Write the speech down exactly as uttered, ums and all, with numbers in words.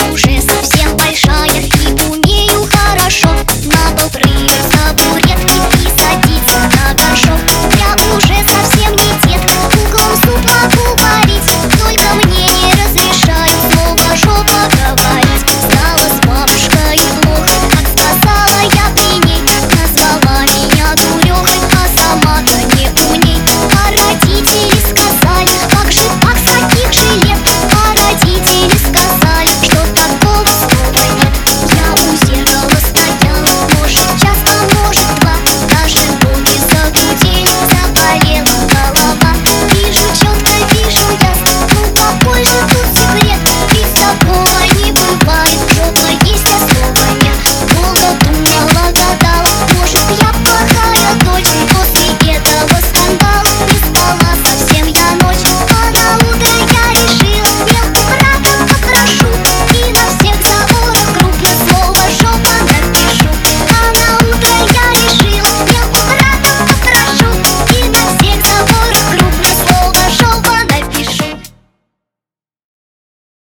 уж